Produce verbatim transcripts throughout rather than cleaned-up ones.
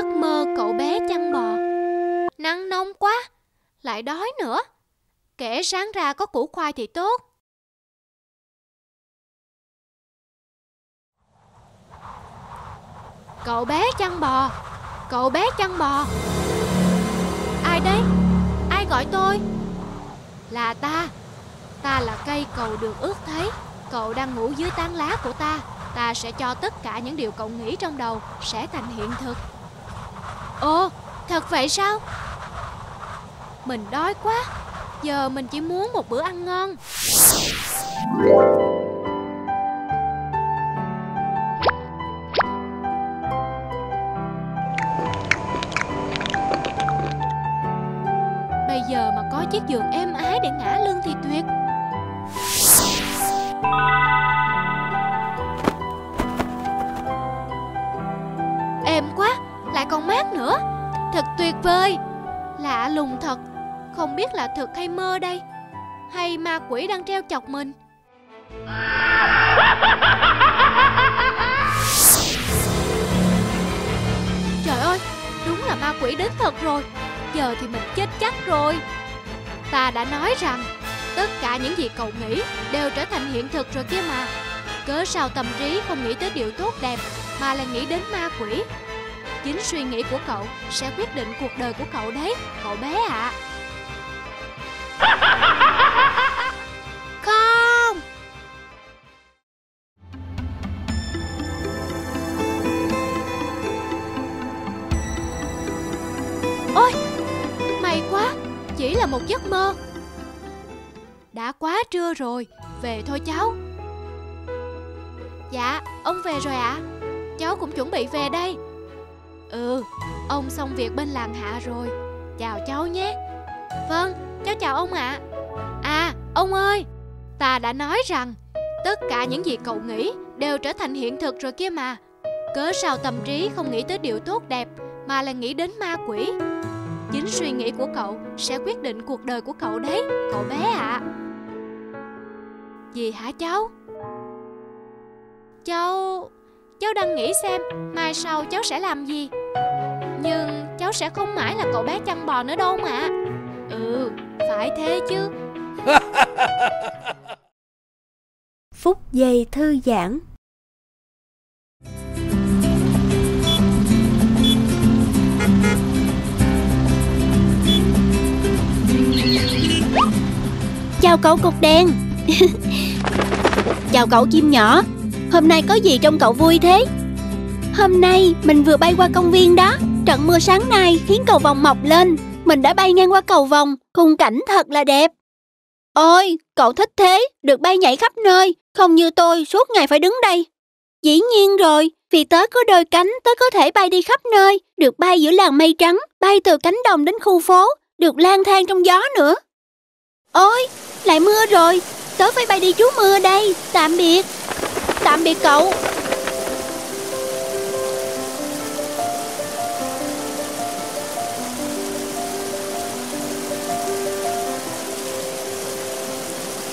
giấc mơ cậu bé chăn bò. Nắng nóng quá, lại đói nữa. Kể sáng ra có củ khoai thì tốt. Cậu bé chăn bò, cậu bé chăn bò. Ai đấy? Ai gọi tôi? Là ta. Ta là cây cậu được ước thấy. Cậu đang ngủ dưới tán lá của ta. Ta sẽ cho tất cả những điều cậu nghĩ trong đầu sẽ thành hiện thực. Ồ, thật vậy sao? Mình đói quá. Giờ mình chỉ muốn một bữa ăn ngon. Bây giờ mà có chiếc giường êm ái để ngả lưng thì tuyệt. Êm quá, lại còn mát nữa. Thật tuyệt vời. Lạ lùng thật. Không biết là thực hay mơ đây. Hay ma quỷ đang treo chọc mình. Trời ơi, đúng là ma quỷ đến thật rồi. Giờ thì mình chết chắc rồi. Ta đã nói rằng tất cả những gì cậu nghĩ đều trở thành hiện thực rồi kia mà. Cớ sao tâm trí không nghĩ tới điều tốt đẹp mà lại nghĩ đến ma quỷ. Chính suy nghĩ của cậu sẽ quyết định cuộc đời của cậu đấy, cậu bé ạ. À. Không. Ôi, may quá, chỉ là một giấc mơ. Đã quá trưa rồi, về thôi cháu. Dạ, ông về rồi ạ. À. Cháu cũng chuẩn bị về đây. Ừ, ông xong việc bên làng hạ rồi. Chào cháu nhé. Vâng, cháu chào ông ạ. À. à, ông ơi, ta đã nói rằng tất cả những gì cậu nghĩ đều trở thành hiện thực rồi kia mà. Cớ sao tâm trí không nghĩ tới điều tốt đẹp mà lại nghĩ đến ma quỷ. Chính suy nghĩ của cậu sẽ quyết định cuộc đời của cậu đấy, cậu bé ạ. À. Gì hả cháu? Cháu... Cháu đang nghĩ xem mai sau cháu sẽ làm gì. Nhưng cháu sẽ không mãi là cậu bé chăn bò nữa đâu mà. Ừ, phải thế chứ. Phút giây thư giãn. Chào cậu cục đèn. Chào cậu chim nhỏ. Hôm nay có gì trong cậu vui thế? Hôm nay mình vừa bay qua công viên đó. Trận mưa sáng nay khiến cầu vồng mọc lên. Mình đã bay ngang qua cầu vồng. Khung cảnh thật là đẹp. Ôi, cậu thích thế. Được bay nhảy khắp nơi. Không như tôi suốt ngày phải đứng đây. Dĩ nhiên rồi. Vì tớ có đôi cánh, tớ có thể bay đi khắp nơi. Được bay giữa làng mây trắng. Bay từ cánh đồng đến khu phố. Được lang thang trong gió nữa. Ôi, lại mưa rồi. Tớ phải bay đi trú mưa đây. Tạm biệt. Tạm biệt cậu.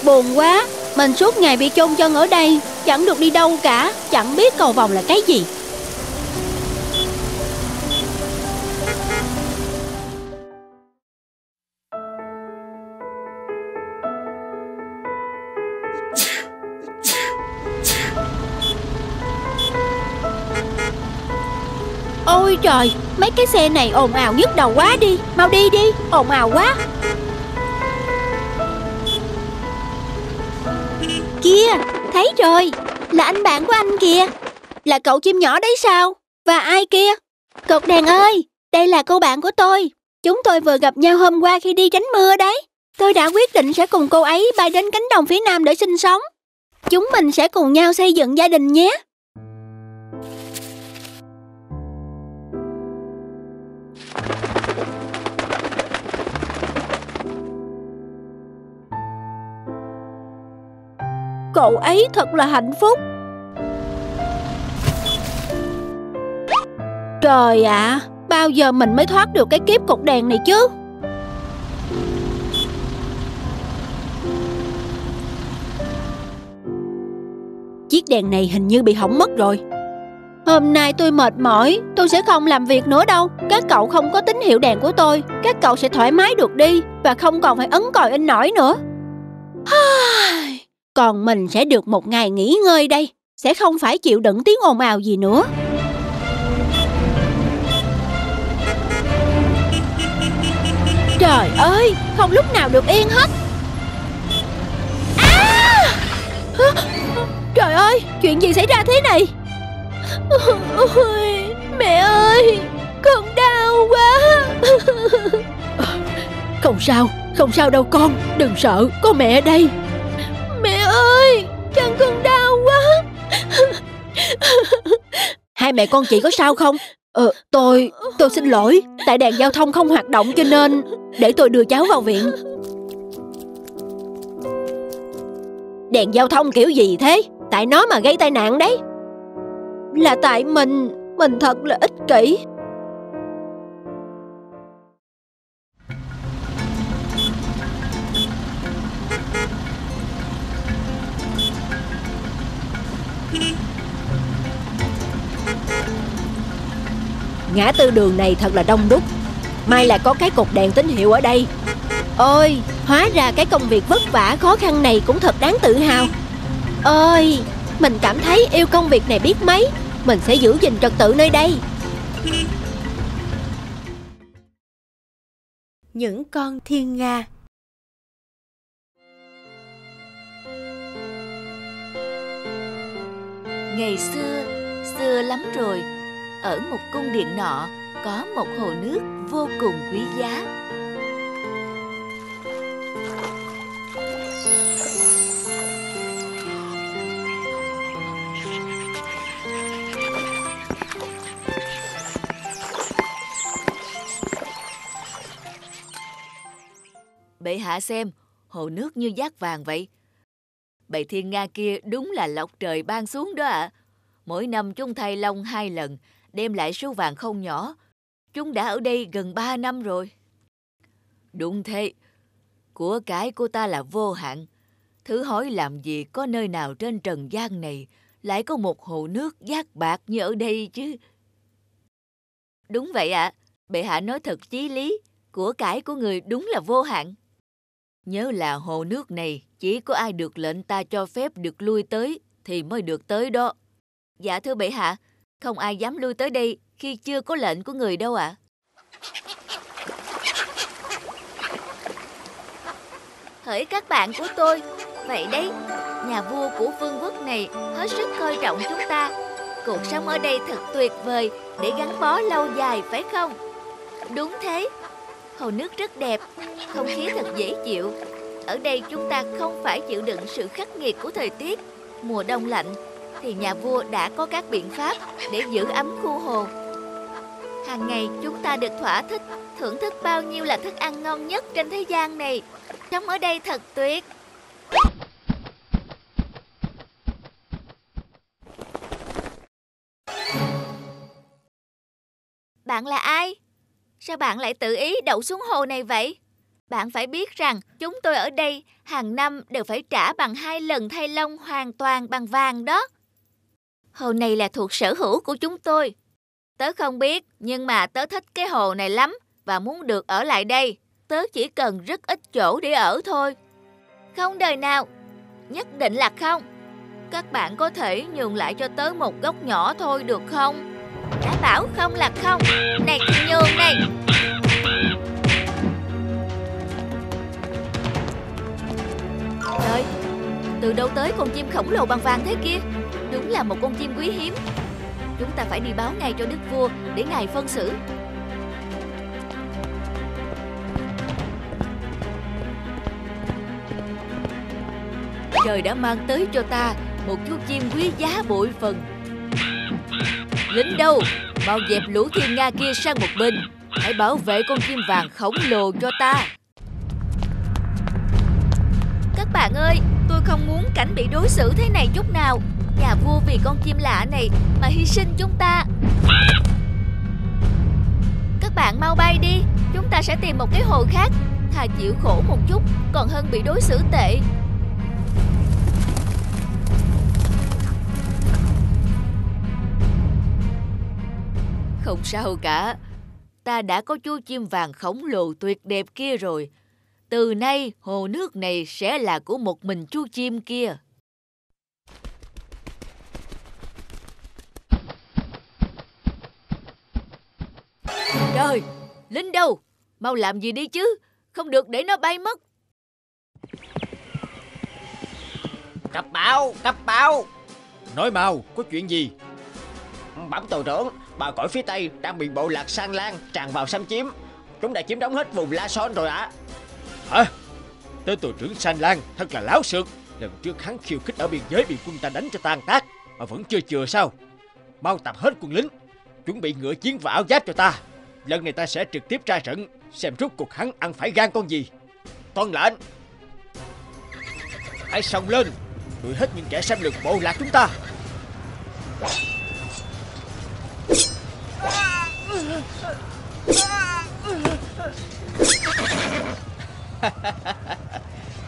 Buồn quá. Mình suốt ngày bị chôn chân ở đây. Chẳng được đi đâu cả. Chẳng biết cầu vồng là cái gì. Ôi trời, mấy cái xe này ồn ào nhức đầu quá đi. Mau đi đi, ồn ào quá. Kìa, thấy rồi. Là anh bạn của anh kìa. Là cậu chim nhỏ đấy sao? Và ai kia? Cột đèn ơi, đây là cô bạn của tôi. Chúng tôi vừa gặp nhau hôm qua khi đi tránh mưa đấy. Tôi đã quyết định sẽ cùng cô ấy bay đến cánh đồng phía nam để sinh sống. Chúng mình sẽ cùng nhau xây dựng gia đình nhé. Cậu ấy thật là hạnh phúc. Trời ạ, à, bao giờ mình mới thoát được cái kiếp cột đèn này chứ? Chiếc đèn này hình như bị hỏng mất rồi. Hôm nay tôi mệt mỏi, tôi sẽ không làm việc nữa đâu. Các cậu không có tín hiệu đèn của tôi, các cậu sẽ thoải mái được đi và không còn phải ấn còi inh nổi nữa. Còn mình sẽ được một ngày nghỉ ngơi đây, sẽ không phải chịu đựng tiếng ồn ào gì nữa. Trời ơi, không lúc nào được yên hết. À! Trời ơi, chuyện gì xảy ra thế này? Ôi, mẹ ơi, con đau quá. Không sao, không sao đâu con, đừng sợ, có mẹ ở đây. Mẹ ơi, chân con đau quá. Hai mẹ con chị có sao không? Ờ, tôi, tôi xin lỗi, tại đèn giao thông không hoạt động cho nên để tôi đưa cháu vào viện. Đèn giao thông kiểu gì thế? Tại nó mà gây tai nạn đấy. Là tại mình, mình thật là ích kỷ. Ngã tư đường này thật là đông đúc. May là có cái cột đèn tín hiệu ở đây. Ôi, hóa ra cái công việc vất vả khó khăn này cũng thật đáng tự hào. Ôi, mình cảm thấy yêu công việc này biết mấy. Mình sẽ giữ gìn trật tự nơi đây. Những con thiên nga. Ngày xưa, xưa lắm rồi, ở một cung điện nọ có một hồ nước vô cùng quý giá. Bệ hạ xem, hồ nước như dát vàng vậy. Bầy thiên nga kia đúng là lộc trời ban xuống đó ạ. À. Mỗi năm chúng thay lông hai lần, đem lại số vàng không nhỏ. Chúng đã ở đây gần ba năm rồi. Đúng thế, của cái của ta là vô hạn. Thử hỏi làm gì có nơi nào trên trần gian này lại có một hồ nước dát bạc như ở đây chứ. Đúng vậy ạ, à, bệ hạ nói thật chí lý, của cái của người đúng là vô hạn. Nhớ là hồ nước này chỉ có ai được lệnh ta cho phép được lui tới thì mới được tới đó. Dạ thưa bệ hạ, không ai dám lui tới đây khi chưa có lệnh của người đâu ạ. Hỡi các bạn của tôi, vậy đấy, nhà vua của vương quốc này hết sức coi trọng chúng ta. Cuộc sống ở đây thật tuyệt vời để gắn bó lâu dài phải không? Đúng thế, hồ nước rất đẹp, không khí thật dễ chịu. Ở đây chúng ta không phải chịu đựng sự khắc nghiệt của thời tiết. Mùa đông lạnh thì nhà vua đã có các biện pháp để giữ ấm khu hồ. Hàng ngày chúng ta được thỏa thích, thưởng thức bao nhiêu là thức ăn ngon nhất trên thế gian này. Sống ở đây thật tuyệt. Bạn là ai? Sao bạn lại tự ý đậu xuống hồ này vậy? Bạn phải biết rằng chúng tôi ở đây hàng năm đều phải trả bằng hai lần thay lông hoàn toàn bằng vàng đó. Hồ này là thuộc sở hữu của chúng tôi. Tớ không biết, nhưng mà tớ thích cái hồ này lắm và muốn được ở lại đây. Tớ chỉ cần rất ít chỗ để ở thôi. Không đời nào, nhất định là không. Các bạn có thể nhường lại cho tớ một góc nhỏ thôi được không? Đã bảo không là không. Này thì nhường này. Trời, từ đâu tới con chim khổng lồ bằng vàng thế kia? Đúng là một con chim quý hiếm. Chúng ta phải đi báo ngay cho đức vua để ngài phân xử. Trời đã mang tới cho ta một chú chim quý giá bội phần. Lính đâu, bao dẹp lũ thiên nga kia sang một bên. Hãy bảo vệ con chim vàng khổng lồ cho ta. Các bạn ơi, tôi không muốn cảnh bị đối xử thế này chút nào. Nhà vua vì con chim lạ này mà hy sinh chúng ta. Các bạn mau bay đi, chúng ta sẽ tìm một cái hồ khác. Thà chịu khổ một chút còn hơn bị đối xử tệ. Không sao cả. Ta đã có chú chim vàng khổng lồ tuyệt đẹp kia rồi. Từ nay hồ nước này sẽ là của một mình chú chim kia. Trời, Linh đâu? Mau làm gì đi chứ, không được để nó bay mất. Cấp báo, cấp báo. Nói mau, có chuyện gì? Bẩm tàu trưởng, bà cõi phía Tây đang bị bộ lạc Sang Lan tràn vào xâm chiếm. Chúng đã chiếm đóng hết vùng La Son rồi ạ. Hả? Tên tù trưởng Sang Lan thật là láo xược. Lần trước hắn khiêu khích ở biên giới bị quân ta đánh cho tan tác mà vẫn chưa chừa sao? Mau tập hết quân lính, chuẩn bị ngựa chiến và áo giáp cho ta. Lần này ta sẽ trực tiếp ra trận, xem rút cuộc hắn ăn phải gan con gì. Tuân lệnh. Hãy xông lên, đuổi hết những kẻ xâm lược bộ lạc chúng ta.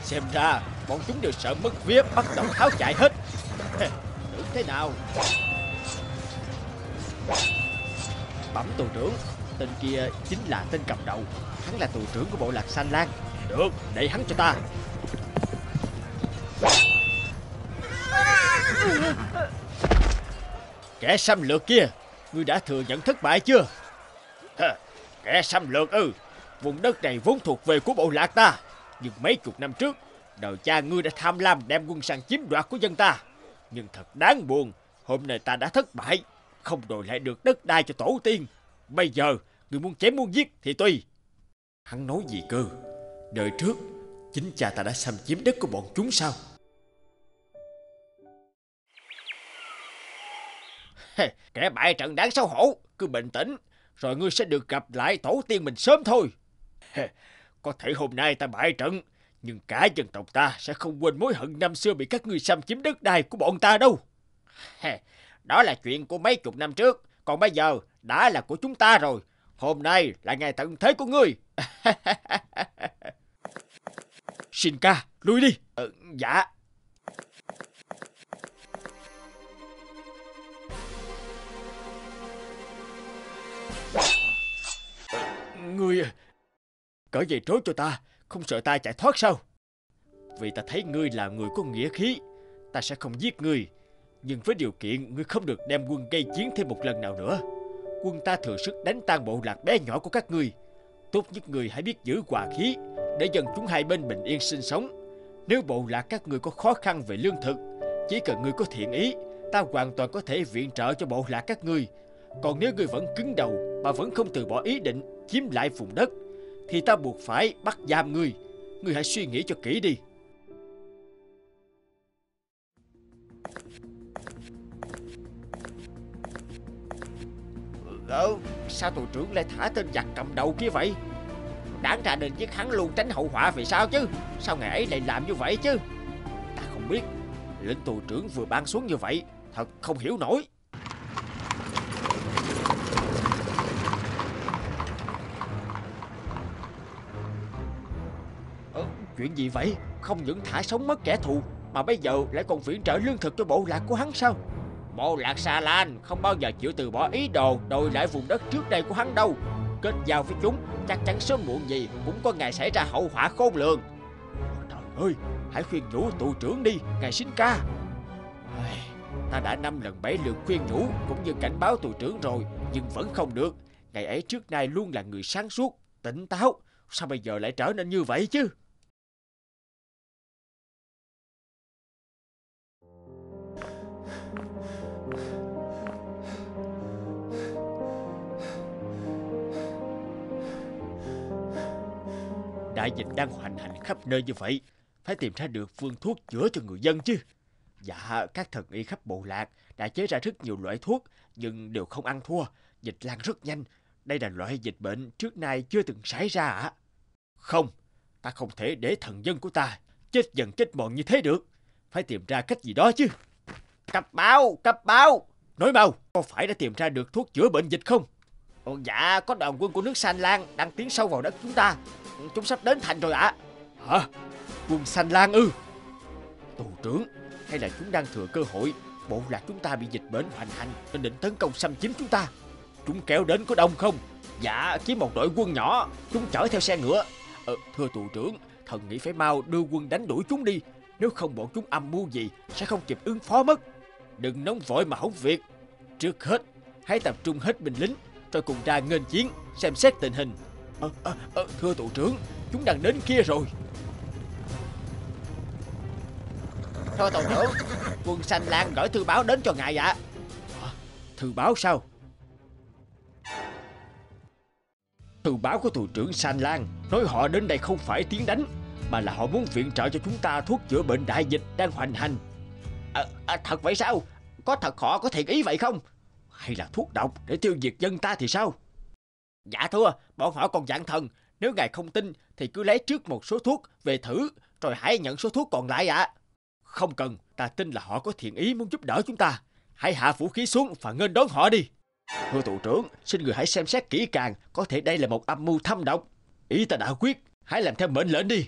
Xem ra bọn chúng đều sợ mất vía, bắt đầu tháo chạy hết. Tưởng thế nào. Bẩm tù trưởng, tên kia chính là tên cầm đầu. Hắn là tù trưởng của bộ lạc San Lan. Được, để hắn cho ta. Kẻ xâm lược kia, ngươi đã thừa nhận thất bại chưa? Hờ, kẻ xâm lược ư? Ừ. Vùng đất này vốn thuộc về của bộ lạc ta, nhưng mấy chục năm trước, đời cha ngươi đã tham lam đem quân sang chiếm đoạt của dân ta. Nhưng thật đáng buồn, hôm nay ta đã thất bại, không đòi lại được đất đai cho tổ tiên. Bây giờ, ngươi muốn chém muốn giết thì tùy. Hắn nói gì cơ? Đời trước, chính cha ta đã xâm chiếm đất của bọn chúng sao? Kẻ bại trận đáng xấu hổ, cứ bình tĩnh, rồi ngươi sẽ được gặp lại tổ tiên mình sớm thôi. Có thể hôm nay ta bại trận, nhưng cả dân tộc ta sẽ không quên mối hận năm xưa bị các ngươi xâm chiếm đất đai của bọn ta đâu. Đó là chuyện của mấy chục năm trước, còn bây giờ đã là của chúng ta rồi. Hôm nay là ngày tận thế của ngươi. Shinka, lui đi. Ừ, dạ. Ngươi cởi giày trối cho ta, không sợ ta chạy thoát sao? Vì ta thấy ngươi là người có nghĩa khí, ta sẽ không giết ngươi. Nhưng với điều kiện ngươi không được đem quân gây chiến thêm một lần nào nữa. Quân ta thừa sức đánh tan bộ lạc bé nhỏ của các ngươi. Tốt nhất ngươi hãy biết giữ hòa khí, để dân chúng hai bên bình yên sinh sống. Nếu bộ lạc các ngươi có khó khăn về lương thực, chỉ cần ngươi có thiện ý, ta hoàn toàn có thể viện trợ cho bộ lạc các ngươi. Còn nếu ngươi vẫn cứng đầu mà vẫn không từ bỏ ý định chiếm lại vùng đất, thì ta buộc phải bắt giam ngươi. Ngươi hãy suy nghĩ cho kỹ đi. Ờ, sao tù trưởng lại thả tên giặc cầm đầu kia vậy? Đáng ra nên giết hắn luôn tránh hậu họa vì sao chứ? Sao ngày ấy lại làm như vậy chứ? Ta không biết. Lệnh tù trưởng vừa ban xuống như vậy, thật không hiểu nổi. Chuyện gì vậy? Không những thả sống mất kẻ thù mà bây giờ lại còn viện trợ lương thực cho bộ lạc của hắn sao? Bộ lạc San Lan không bao giờ chịu từ bỏ ý đồ đòi lại vùng đất trước đây của hắn đâu. Kết giao với chúng, chắc chắn sớm muộn gì cũng có ngày xảy ra hậu họa khôn lường. Trời ơi, hãy khuyên nhủ tù trưởng đi, ngài Shinka. Ta đã năm lần bảy lượt khuyên nhủ cũng như cảnh báo tù trưởng rồi, nhưng vẫn không được. Ngày ấy trước nay luôn là người sáng suốt, tỉnh táo, sao bây giờ lại trở nên như vậy chứ? Đại dịch đang hoành hành khắp nơi như vậy, phải tìm ra được phương thuốc chữa cho người dân chứ. Dạ, các thần y khắp bộ lạc đã chế ra rất nhiều loại thuốc, nhưng đều không ăn thua. Dịch lan rất nhanh. Đây là loại dịch bệnh trước nay chưa từng xảy ra ạ. Không, ta không thể để thần dân của ta chết dần chết mòn như thế được. Phải tìm ra cách gì đó chứ. Cấp báo, cấp báo. Nói mau, có phải đã tìm ra được thuốc chữa bệnh dịch không? Ồ, dạ, có đoàn quân của nước San Lan đang tiến sâu vào đất chúng ta. Chúng sắp đến thành rồi ạ. À. Hả? Quân San Lan ư? Tù trưởng, hay là chúng đang thừa cơ hội bộ lạc chúng ta bị dịch bệnh hoành hành nên định tấn công xâm chiếm chúng ta? Chúng kéo đến có đông không? Dạ, chỉ một đội quân nhỏ. Chúng chở theo xe ngựa. Ờ, thưa tù trưởng, thần nghĩ phải mau đưa quân đánh đuổi chúng đi. Nếu không bọn chúng âm mưu gì sẽ không kịp ứng phó mất. Đừng nóng vội mà hỏng việc. Trước hết, hãy tập trung hết binh lính, rồi cùng ra nghênh chiến, xem xét tình hình. Ờ, ờ, ờ, thưa tù trưởng, chúng đang đến kia rồi. Thưa tù trưởng, quân Xanh Lan gửi thư báo đến cho ngài ạ. À, thư báo sao? Thư báo của tù trưởng Xanh Lan nói họ đến đây không phải tiến đánh, mà là họ muốn viện trợ cho chúng ta thuốc chữa bệnh đại dịch đang hoành hành. À, à, thật vậy sao? Có thật họ có thiện ý vậy không? Hay là thuốc độc để tiêu diệt dân ta thì sao? Dạ thưa, bọn họ còn dặn thần, nếu ngài không tin thì cứ lấy trước một số thuốc về thử, rồi hãy nhận số thuốc còn lại ạ. À. Không cần, ta tin là họ có thiện ý muốn giúp đỡ chúng ta. Hãy hạ vũ khí xuống và nghênh đón họ đi. Thưa tù trưởng, xin người hãy xem xét kỹ càng, có thể đây là một âm mưu thâm độc. Ý ta đã quyết, hãy làm theo mệnh lệnh đi.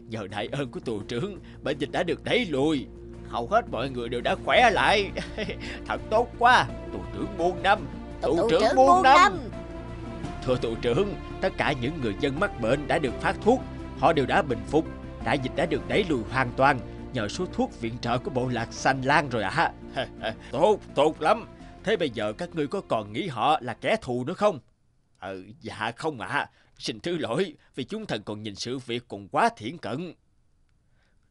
Nhờ đại ơn của tù trưởng, bệnh dịch đã được đẩy lùi, hầu hết mọi người đều đã khỏe lại. Thật tốt quá. Tù trưởng muôn năm. Tù trưởng muôn năm. Thưa tù trưởng, tất cả những người dân mắc bệnh đã được phát thuốc, họ đều đã bình phục. Đại dịch đã được đẩy lùi hoàn toàn nhờ số thuốc viện trợ của bộ lạc Xanh Lan rồi ạ. À. Tốt, tốt lắm. Thế bây giờ các ngươi có còn nghĩ họ là kẻ thù nữa không? Ừ, dạ không ạ. À. Xin thứ lỗi vì chúng thần còn nhìn sự việc còn quá thiển cận.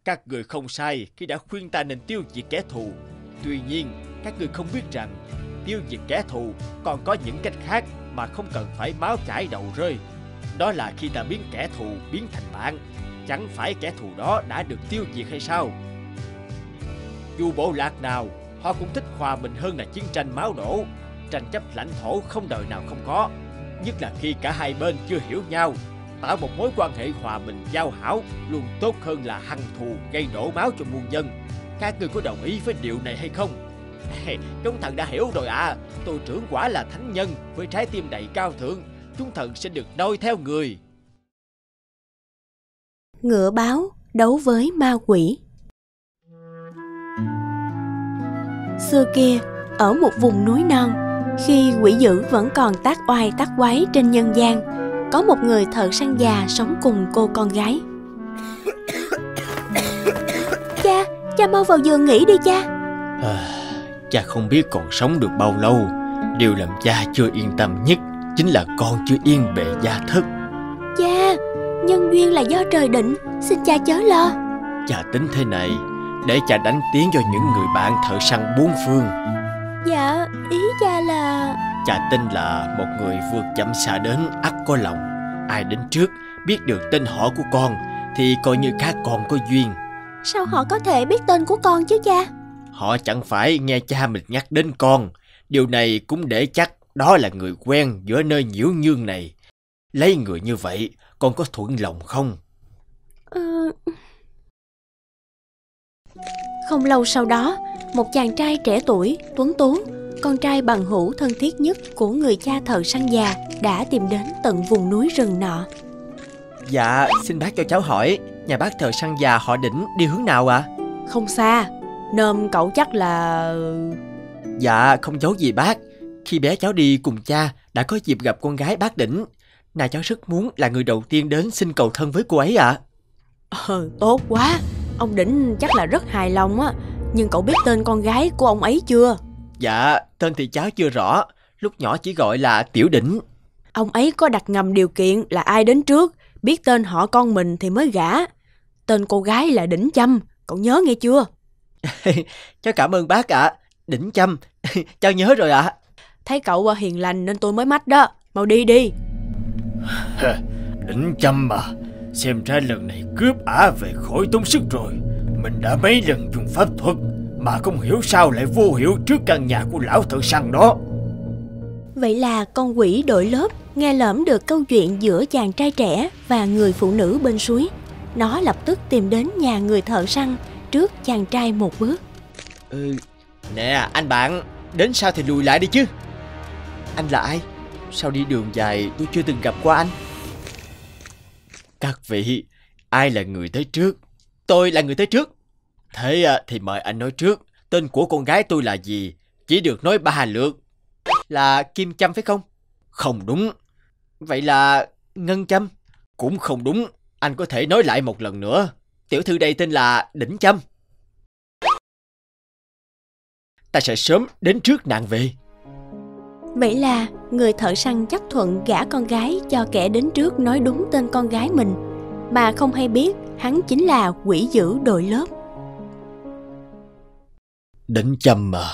Các người không sai khi đã khuyên ta nên tiêu diệt kẻ thù. Tuy nhiên, các người không biết rằng tiêu diệt kẻ thù còn có những cách khác mà không cần phải máu chảy đầu rơi. Đó là khi ta biến kẻ thù biến thành bạn. Chẳng phải kẻ thù đó đã được tiêu diệt hay sao? Dù bộ lạc nào, họ cũng thích hòa bình hơn là chiến tranh máu nổ. Tranh chấp lãnh thổ không đời nào không có, nhất là khi cả hai bên chưa hiểu nhau. Tạo một mối quan hệ hòa bình giao hảo luôn tốt hơn là hằn thù gây đổ máu cho muôn dân. Các ngươi có đồng ý với điều này hay không? Chúng thần đã hiểu rồi ạ. À. Tù trưởng quả là thánh nhân với trái tim đầy cao thượng. Chúng thần sẽ được noi theo người. Ngựa báo đấu với ma quỷ. Xưa kia, ở một vùng núi non, khi quỷ dữ vẫn còn tác oai tác quái trên nhân gian, có một người thợ săn già sống cùng cô con gái. Cha, cha mau vào giường nghỉ đi cha. À, cha không biết còn sống được bao lâu. Điều làm cha chưa yên tâm nhất chính là con chưa yên bề gia thất. Cha, nhân duyên là do trời định, xin cha chớ lo. Cha tính thế này, để cha đánh tiếng cho những người bạn thợ săn bốn phương. Dạ, ý cha là... Cha tin là một người vượt chậm xa đến ắt có lòng. Ai đến trước biết được tên họ của con thì coi như các con có duyên. Sao họ có thể biết tên của con chứ cha? Họ chẳng phải nghe cha mình nhắc đến con. Điều này cũng để chắc đó là người quen giữa nơi nhiễu nhương này. Lấy người như vậy, con có thuận lòng không? Ừ... Không lâu sau đó, một chàng trai trẻ tuổi, tuấn tú, con trai bằng hữu thân thiết nhất của người cha thợ săn già đã tìm đến tận vùng núi rừng nọ. Dạ, xin bác cho cháu hỏi, nhà bác thợ săn già họ Đỉnh đi hướng nào ạ? À? Không xa, nôm cậu chắc là... Dạ, không giấu gì bác, khi bé cháu đi cùng cha đã có dịp gặp con gái bác Đỉnh. Nà cháu rất muốn là người đầu tiên đến xin cầu thân với cô ấy ạ. À. Ờ, tốt quá, ông Đỉnh chắc là rất hài lòng á. Nhưng cậu biết tên con gái của ông ấy chưa? Dạ, tên thì cháu chưa rõ, lúc nhỏ chỉ gọi là Tiểu Đỉnh. Ông ấy có đặt ngầm điều kiện là ai đến trước, biết tên họ con mình thì mới gả. Tên cô gái là Đỉnh Châm, cậu nhớ nghe chưa? Cháu cảm ơn bác ạ, à. Đỉnh Châm, cháu nhớ rồi ạ. À. Thấy cậu hiền lành nên tôi mới mách đó, mau đi đi. Đỉnh Châm mà, xem ra lần này cướp ả về khỏi tốn sức rồi. Mình đã mấy lần dùng pháp thuật mà không hiểu sao lại vô hiệu trước căn nhà của lão thợ săn đó. Vậy là con quỷ đổi lớp nghe lỡm được câu chuyện giữa chàng trai trẻ và người phụ nữ bên suối. Nó lập tức tìm đến nhà người thợ săn trước chàng trai một bước. Ừ, nè anh bạn, đến sao thì lùi lại đi chứ. Anh là ai? Sao đi đường dài tôi chưa từng gặp qua anh? Các vị, ai là người tới trước? Tôi là người tới trước. Thế thì mời anh nói trước, tên của con gái tôi là gì? chỉ được nói ba lượt. Là kim châm phải không? Không đúng. Vậy là ngân châm? Cũng không đúng. Anh có thể nói lại một lần nữa. Tiểu thư đây tên là đỉnh châm. Ta sẽ sớm đến trước nàng về. Vậy là người thợ săn chắc thuận gả con gái cho kẻ đến trước nói đúng tên con gái mình, mà không hay biết hắn chính là quỷ dữ đội lớp. Đỉnh châm mà,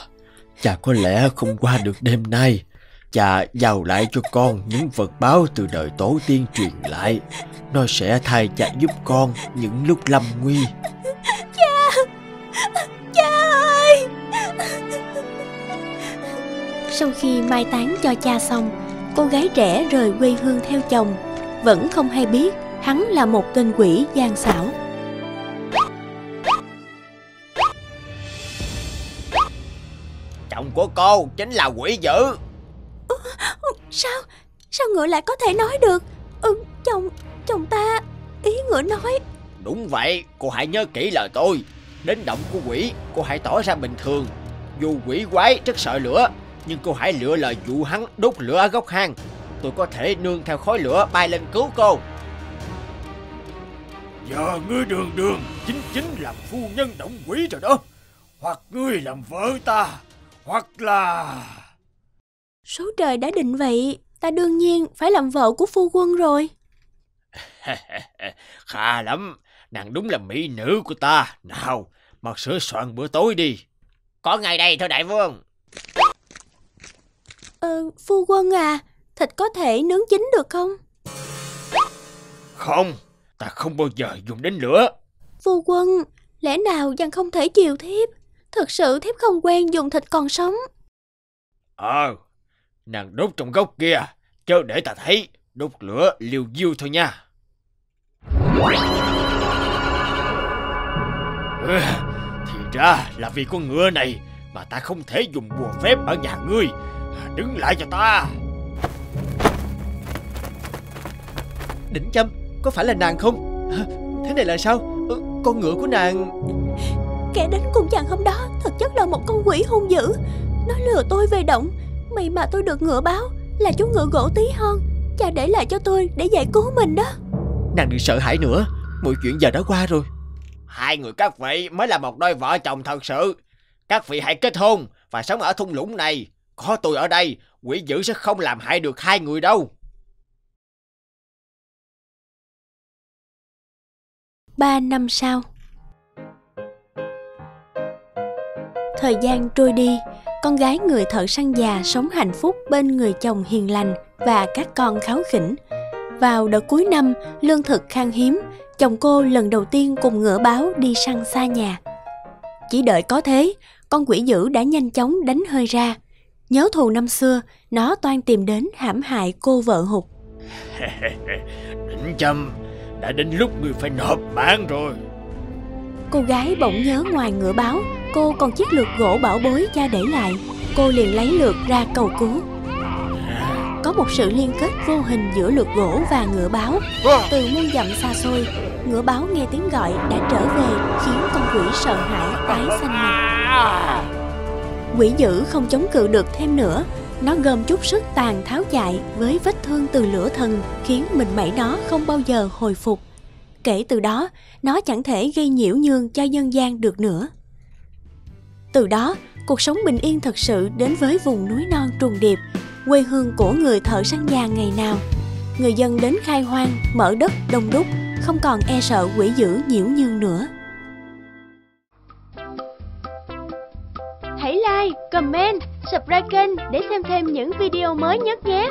chà có lẽ không qua được đêm nay. Chà giao lại cho con những vật báo từ đời tổ tiên truyền lại. Nó sẽ thay chà giúp con những lúc lâm nguy. Cha, cha ơi. Sau khi mai táng cho cha xong, cô gái trẻ rời quê hương theo chồng, vẫn không hay biết hắn là một tên quỷ gian xảo. Chồng của cô chính là quỷ dữ. Sao? Sao ngựa lại có thể nói được? Ừ, chồng, chồng ta, ý ngựa nói. Đúng vậy, cô hãy nhớ kỹ lời tôi. Đến động của quỷ, cô hãy tỏ ra bình thường. Dù quỷ quái rất sợ lửa, nhưng cô hãy lựa lời dụ hắn đốt lửa ở góc hang. Tôi có thể nương theo khói lửa bay lên cứu cô. Giờ ngươi đường đường chính chính làm phu nhân động quỷ rồi đó. Hoặc ngươi làm vợ ta, hoặc là... Số trời đã định vậy, ta đương nhiên phải làm vợ của phu quân rồi. Khá lắm, nàng đúng là mỹ nữ của ta. Nào, mặc sửa soạn bữa tối đi. Có ngay đây thôi đại vương. Ờ, phu quân à, thịt có thể nướng chín được không? Không, ta không bao giờ dùng đến lửa. Phu quân, lẽ nào chàng không thể chiều thiếp? Thật sự thiếp không quen dùng thịt còn sống. Ờ, nàng đốt trong góc kia, chớ để ta thấy, đốt lửa liều diêu thôi nha. Ừ, thì ra là vì con ngựa này mà ta không thể dùng bùa phép ở nhà ngươi. Đứng lại cho ta. Đỉnh châm, có phải là nàng không? Thế này là sao? Con ngựa của nàng... Kẻ đến cùng chàng hôm đó thực chất là một con quỷ hung dữ. Nó lừa tôi về động. May mà tôi được ngựa báo là chú ngựa gỗ tí hon. Cha để lại cho tôi để giải cứu mình đó. Nàng đừng sợ hãi nữa, mọi chuyện giờ đã qua rồi. Hai người các vị mới là một đôi vợ chồng thật sự. Các vị hãy kết hôn và sống ở thung lũng này. Có tôi ở đây, quỷ dữ sẽ không làm hại được hai người đâu. Ba năm sau. Thời gian trôi đi, con gái người thợ săn già sống hạnh phúc bên người chồng hiền lành và các con kháu khỉnh. Vào đợt cuối năm, lương thực khan hiếm, chồng cô lần đầu tiên cùng ngựa báo đi săn xa nhà. Chỉ đợi có thế, con quỷ dữ đã nhanh chóng đánh hơi ra. Nhớ thù năm xưa, nó toan tìm đến hãm hại cô vợ hụt. Đỉnh châm, đã đến lúc người phải nộp mạng rồi. Cô gái bỗng nhớ ngoài ngựa báo, cô còn chiếc lược gỗ bảo bối cha để lại. Cô liền lấy lược ra cầu cứu. Có một sự liên kết vô hình giữa lược gỗ và ngựa báo. Từ muôn dặm xa xôi, ngựa báo nghe tiếng gọi đã trở về, khiến con quỷ sợ hãi tái xanh mặt. Quỷ dữ không chống cự được thêm nữa. Nó gom chút sức tàn tháo chạy với vết thương từ lửa thần, khiến mình mẩy nó không bao giờ hồi phục. Kể từ đó, nó chẳng thể gây nhiễu nhương cho dân gian được nữa. Từ đó, cuộc sống bình yên thật sự đến với vùng núi non trùng điệp, quê hương của người thợ săn già ngày nào. Người dân đến khai hoang, mở đất đông đúc, không còn e sợ quỷ dữ nhiễu nhương nữa. Hãy like, comment, subscribe kênh để xem thêm những video mới nhất nhé!